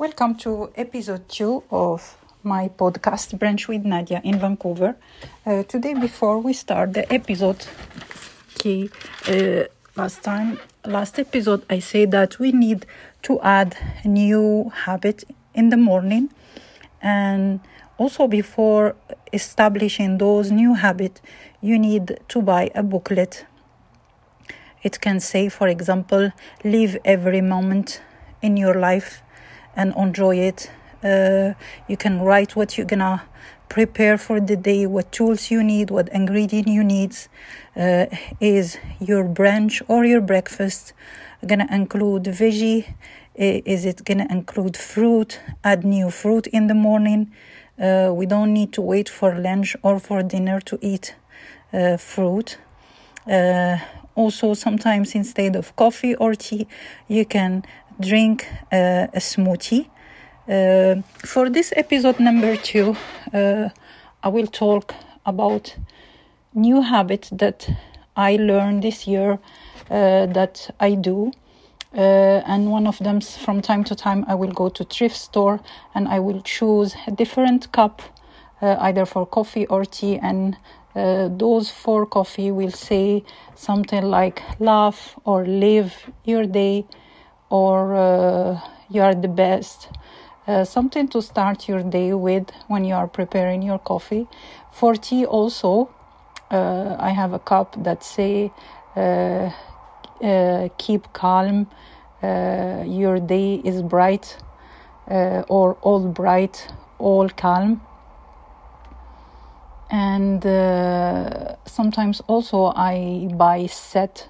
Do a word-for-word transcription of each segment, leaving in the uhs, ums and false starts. Welcome to episode two of my podcast, Brunch with Nadia in Vancouver. Uh, today, before we start the episode, okay, uh, last time, last episode, I said that we need to add a new habit in the morning. And also before establishing those new habits, you need to buy a booklet. It can say, for example, live every moment in your life and enjoy it. Uh, you can write what you're gonna prepare for the day, what tools you need, what ingredient you need. Uh, is your brunch or your breakfast gonna include veggie? Is it gonna include fruit? Add new fruit in the morning. Uh, we don't need to wait for lunch or for dinner to eat uh, fruit. Uh, also, sometimes instead of coffee or tea, you can drink uh, a smoothie. Uh, for this episode number two, uh, I will talk about new habits that I learned this year uh, that I do. Uh, and one of them, from time to time, I will go to thrift store and I will choose a different cup, uh, either for coffee or tea. And uh, those for coffee will say something like laugh or live your day, or uh, you are the best. Uh, something to start your day with when you are preparing your coffee. For tea also, uh, I have a cup that say uh, uh, keep calm, uh, your day is bright, uh, or all bright, all calm. And uh, sometimes also I buy set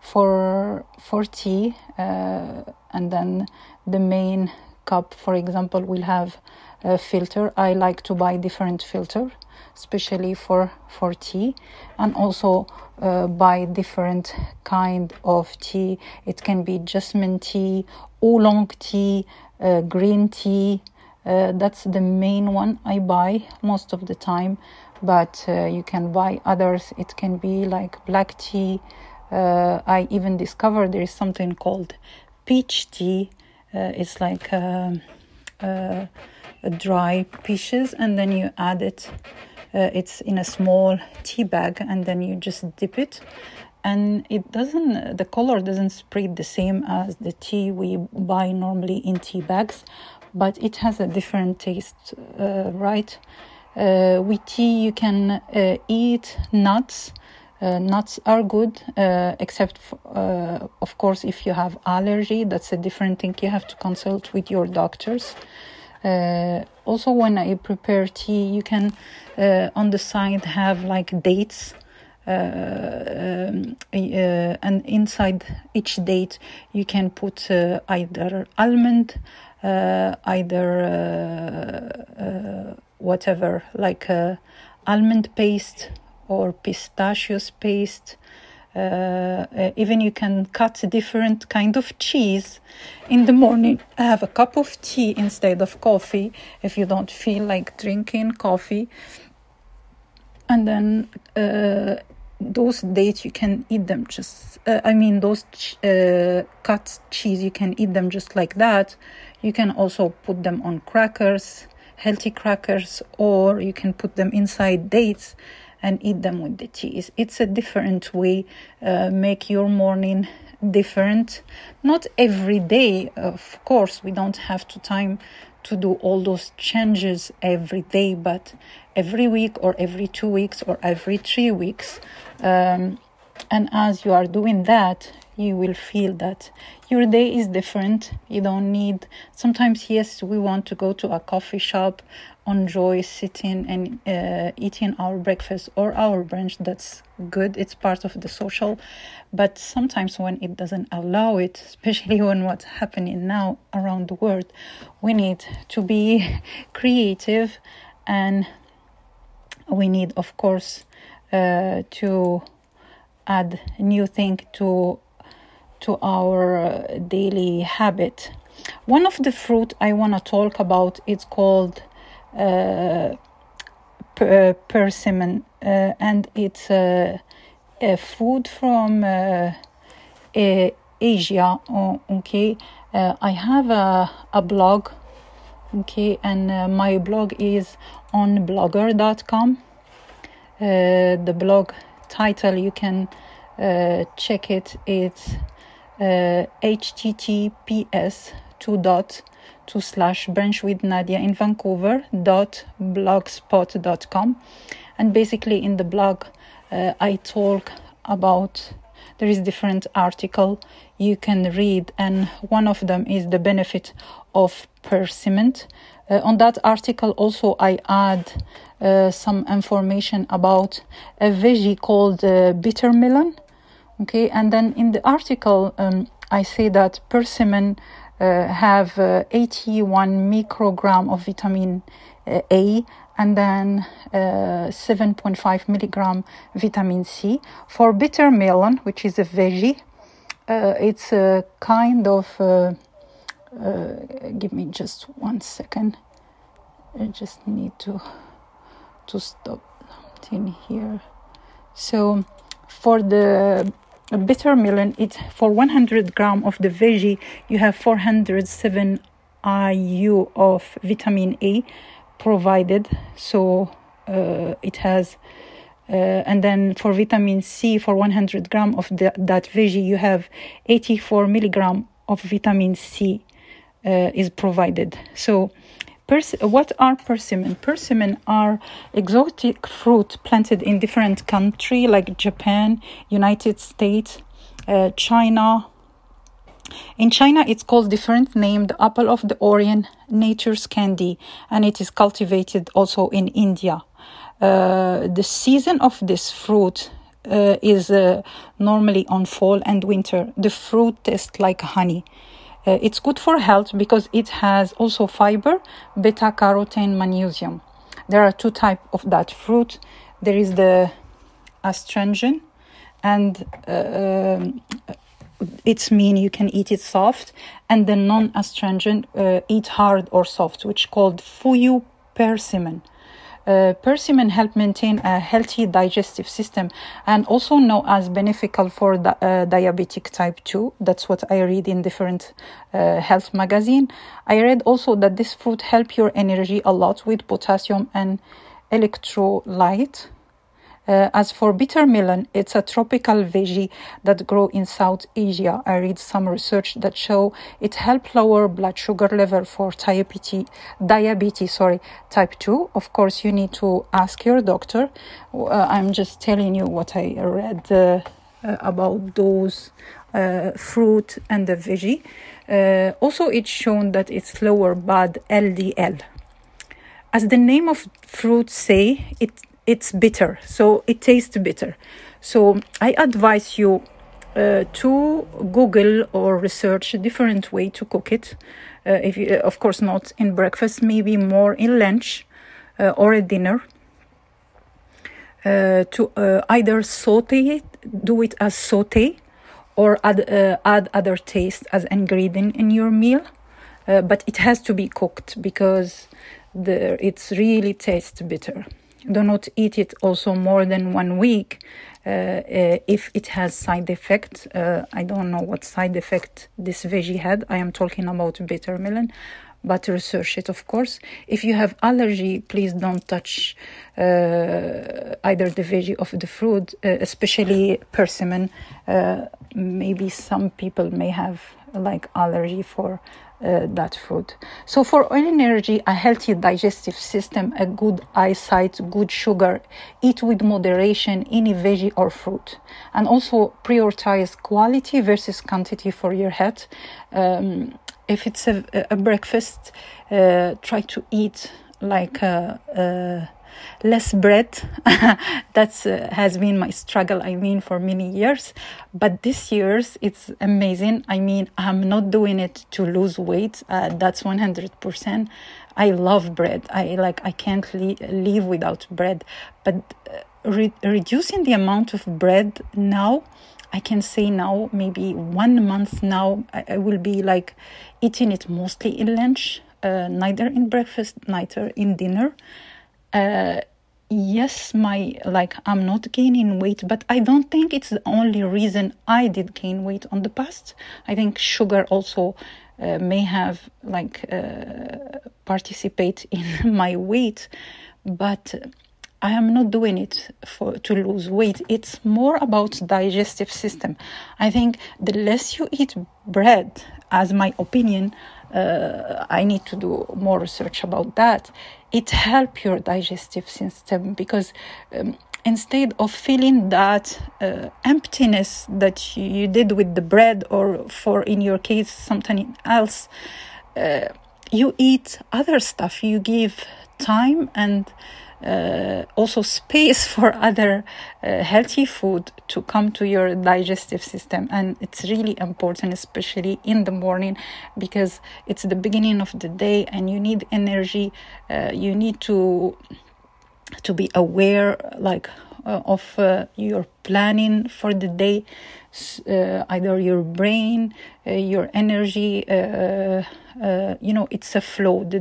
for for tea, uh, and then the main cup, for example, will have a filter. I like to buy different filter, especially for for tea, and also uh, buy different kind of tea. It can be jasmine tea, oolong tea, uh, green tea. Uh, that's the main one I buy most of the time, but uh, you can buy others. It can be like black tea. Uh, I even discovered there is something called peach tea. Uh, it's like uh, uh, dry peaches, and then you add it. Uh, it's in a small tea bag, and then you just dip it. And it doesn't, the color doesn't spread the same as the tea we buy normally in tea bags, but it has a different taste, uh, right? Uh, with tea, you can uh, eat nuts. Uh, nuts are good, uh, except, for, uh, of course, if you have allergy. That's a different thing. You have to consult with your doctors. Uh, also, when I prepare tea, you can, uh, on the side, have like dates. Uh, um, uh, and inside each date, you can put uh, either almond, uh, either uh, uh, whatever, like uh, almond paste, or pistachios paste. Uh, uh, even you can cut different kind of cheese. In the morning, have a cup of tea instead of coffee if you don't feel like drinking coffee. And then uh, those dates you can eat them just, uh, I mean those ch- uh, cut cheese, you can eat them just like that. You can also put them on crackers, healthy crackers, or you can put them inside dates and eat them with the cheese. It's a different way. Uh, make your morning different. Not every day, of course. We don't have to time to do all those changes every day, but every week or every two weeks or every three weeks. Um, and as you are doing that, you will feel that your day is different. You don't need... Sometimes, yes, we want to go to a coffee shop, enjoy sitting and uh, eating our breakfast or our brunch. That's good. It's part of the social. But sometimes when it doesn't allow it, especially when what's happening now around the world, we need to be creative, and we need, of course, uh, to add new thing to to our uh, daily habit. One of the fruit I want to talk about, it's called Uh, per- persimmon, uh, and it's uh, a food from uh, a- Asia. Oh, okay, uh, I have a, a blog Okay, and uh, my blog is on blogger dot com. Uh, the blog title, you can uh, check it. It's uh, https two dot two slash brunch with Nadia in Vancouver dot blogspot dot com. And basically in the blog, uh, I talk about, there is different article you can read, and one of them is the benefit of persimmon. Uh, on that article also I add uh, some information about a veggie called uh, bitter melon. Okay, and then in the article um, I say that persimmon uh, have uh, eighty-one microgram of vitamin uh, A, and then uh, seven point five milligram vitamin C. For bitter melon, which is a veggie, uh, it's a kind of, uh, uh, give me just one second. I just need to, to stop in here. So for the bitter melon, it's for one hundred gram of the veggie, you have four hundred seven I U of vitamin A provided. So uh, it has uh, and then for vitamin C, for one hundred gram of the, that veggie, you have eighty-four milligram of vitamin C uh, is provided. So pers- what are persimmon? Persimmon are exotic fruit planted in different country like Japan, United States, uh, China. In China, it's called different name, the apple of the Orient, nature's candy, and it is cultivated also in India. Uh, the season of this fruit uh, is uh, normally on fall and winter. The fruit tastes like honey. Uh, it's good for health because it has also fiber, beta-carotene, magnesium. There are two types of that fruit. There is the astringent and uh, it's mean you can eat it soft, and the non-astringent uh, eat hard or soft, which called Fuyu persimmon. Uh, persimmon help maintain a healthy digestive system and also known as beneficial for di- uh, diabetic type two. That's what I read in different uh, health magazine. I read also that this fruit help your energy a lot with potassium and electrolyte. Uh, as for bitter melon, it's a tropical veggie that grows in South Asia. I read some research that show it helps lower blood sugar level for diabetes, diabetes, sorry, type two. Of course, you need to ask your doctor. Uh, I'm just telling you what I read uh, about those uh, fruit and the veggie. Uh, also, it's shown that it's lower bad L D L. As the name of fruit say, it It's bitter, so it tastes bitter. So I advise you uh, to Google or research a different way to cook it. Uh, if you, of course, not in breakfast, maybe more in lunch uh, or at dinner. Uh, to uh, either saute it, do it as saute, or add uh, add other taste as ingredient in your meal. Uh, but it has to be cooked because the it's really tastes bitter. Do not eat it also more than one week uh, uh, if it has side effect. Uh, I don't know what side effect this veggie had. I am talking about bitter melon, but research it, of course. If you have allergy, please don't touch uh, either the veggie or the fruit, uh, especially persimmon. Uh, maybe some people may have like allergy for Uh, that food. So for energy, a healthy digestive system, a good eyesight, good sugar, eat with moderation any veggie or fruit, and also prioritize quality versus quantity for your health. Um, if it's a, a breakfast, uh, try to eat like a, a less bread. That's uh, has been my struggle, I mean, for many years. But this year's, it's amazing. I mean, I'm not doing it to lose weight. Uh, that's one hundred percent. I love bread. I like, I can't li- live without bread. But uh, re- reducing the amount of bread now, I can say now, maybe one month now, I, I will be like eating it mostly in lunch, uh, neither in breakfast, neither in dinner. Uh, yes, my like I'm not gaining weight, but I don't think it's the only reason I did gain weight on the past. I think sugar also uh, may have like uh, participate in my weight, but I am not doing it for to lose weight. It's more about digestive system. I think the less you eat bread, as my opinion, uh, I need to do more research about that. It helps your digestive system, because um, instead of feeling that uh, emptiness that you did with the bread, or for in your case something else, uh, you eat other stuff. You give time and Uh, also space for other uh, healthy food to come to your digestive system. And it's really important, especially in the morning, because it's the beginning of the day and you need energy. Uh, you need to to be aware like uh, of uh, your planning for the day, uh, either your brain, uh, your energy, uh, uh, you know, it's a flow, the,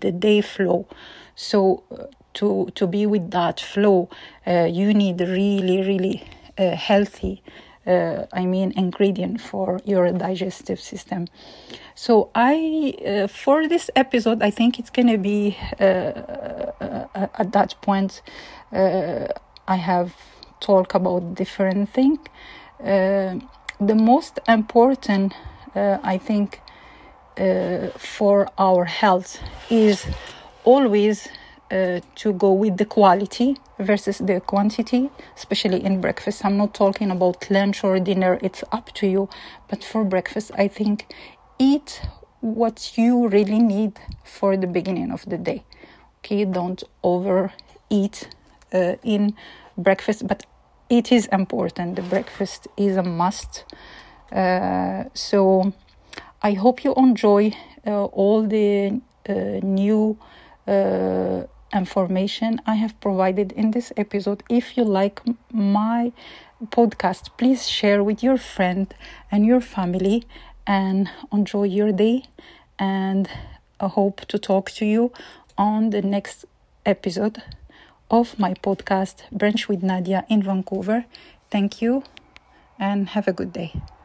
the day flow. So uh, To, to be with that flow, uh, you need really, really uh, healthy, uh, I mean, ingredient for your digestive system. So I, uh, for this episode, I think it's going to be, uh, uh, at that point, uh, I have talked about different things. Uh, the most important, uh, I think, uh, for our health is always Uh, to go with the quality versus the quantity, especially in breakfast. I'm not talking about lunch or dinner, it's up to you. But for breakfast, I think eat what you really need for the beginning of the day. Okay, don't overeat uh, in breakfast, but it is important. The breakfast is a must. Uh, so I hope you enjoy uh, all the uh, new uh information I have provided in this episode. If you like my podcast, please share with your friend and your family, and enjoy your day, and I hope to talk to you on the next episode of my podcast Brunch with Nadia in Vancouver. Thank you and have a good day.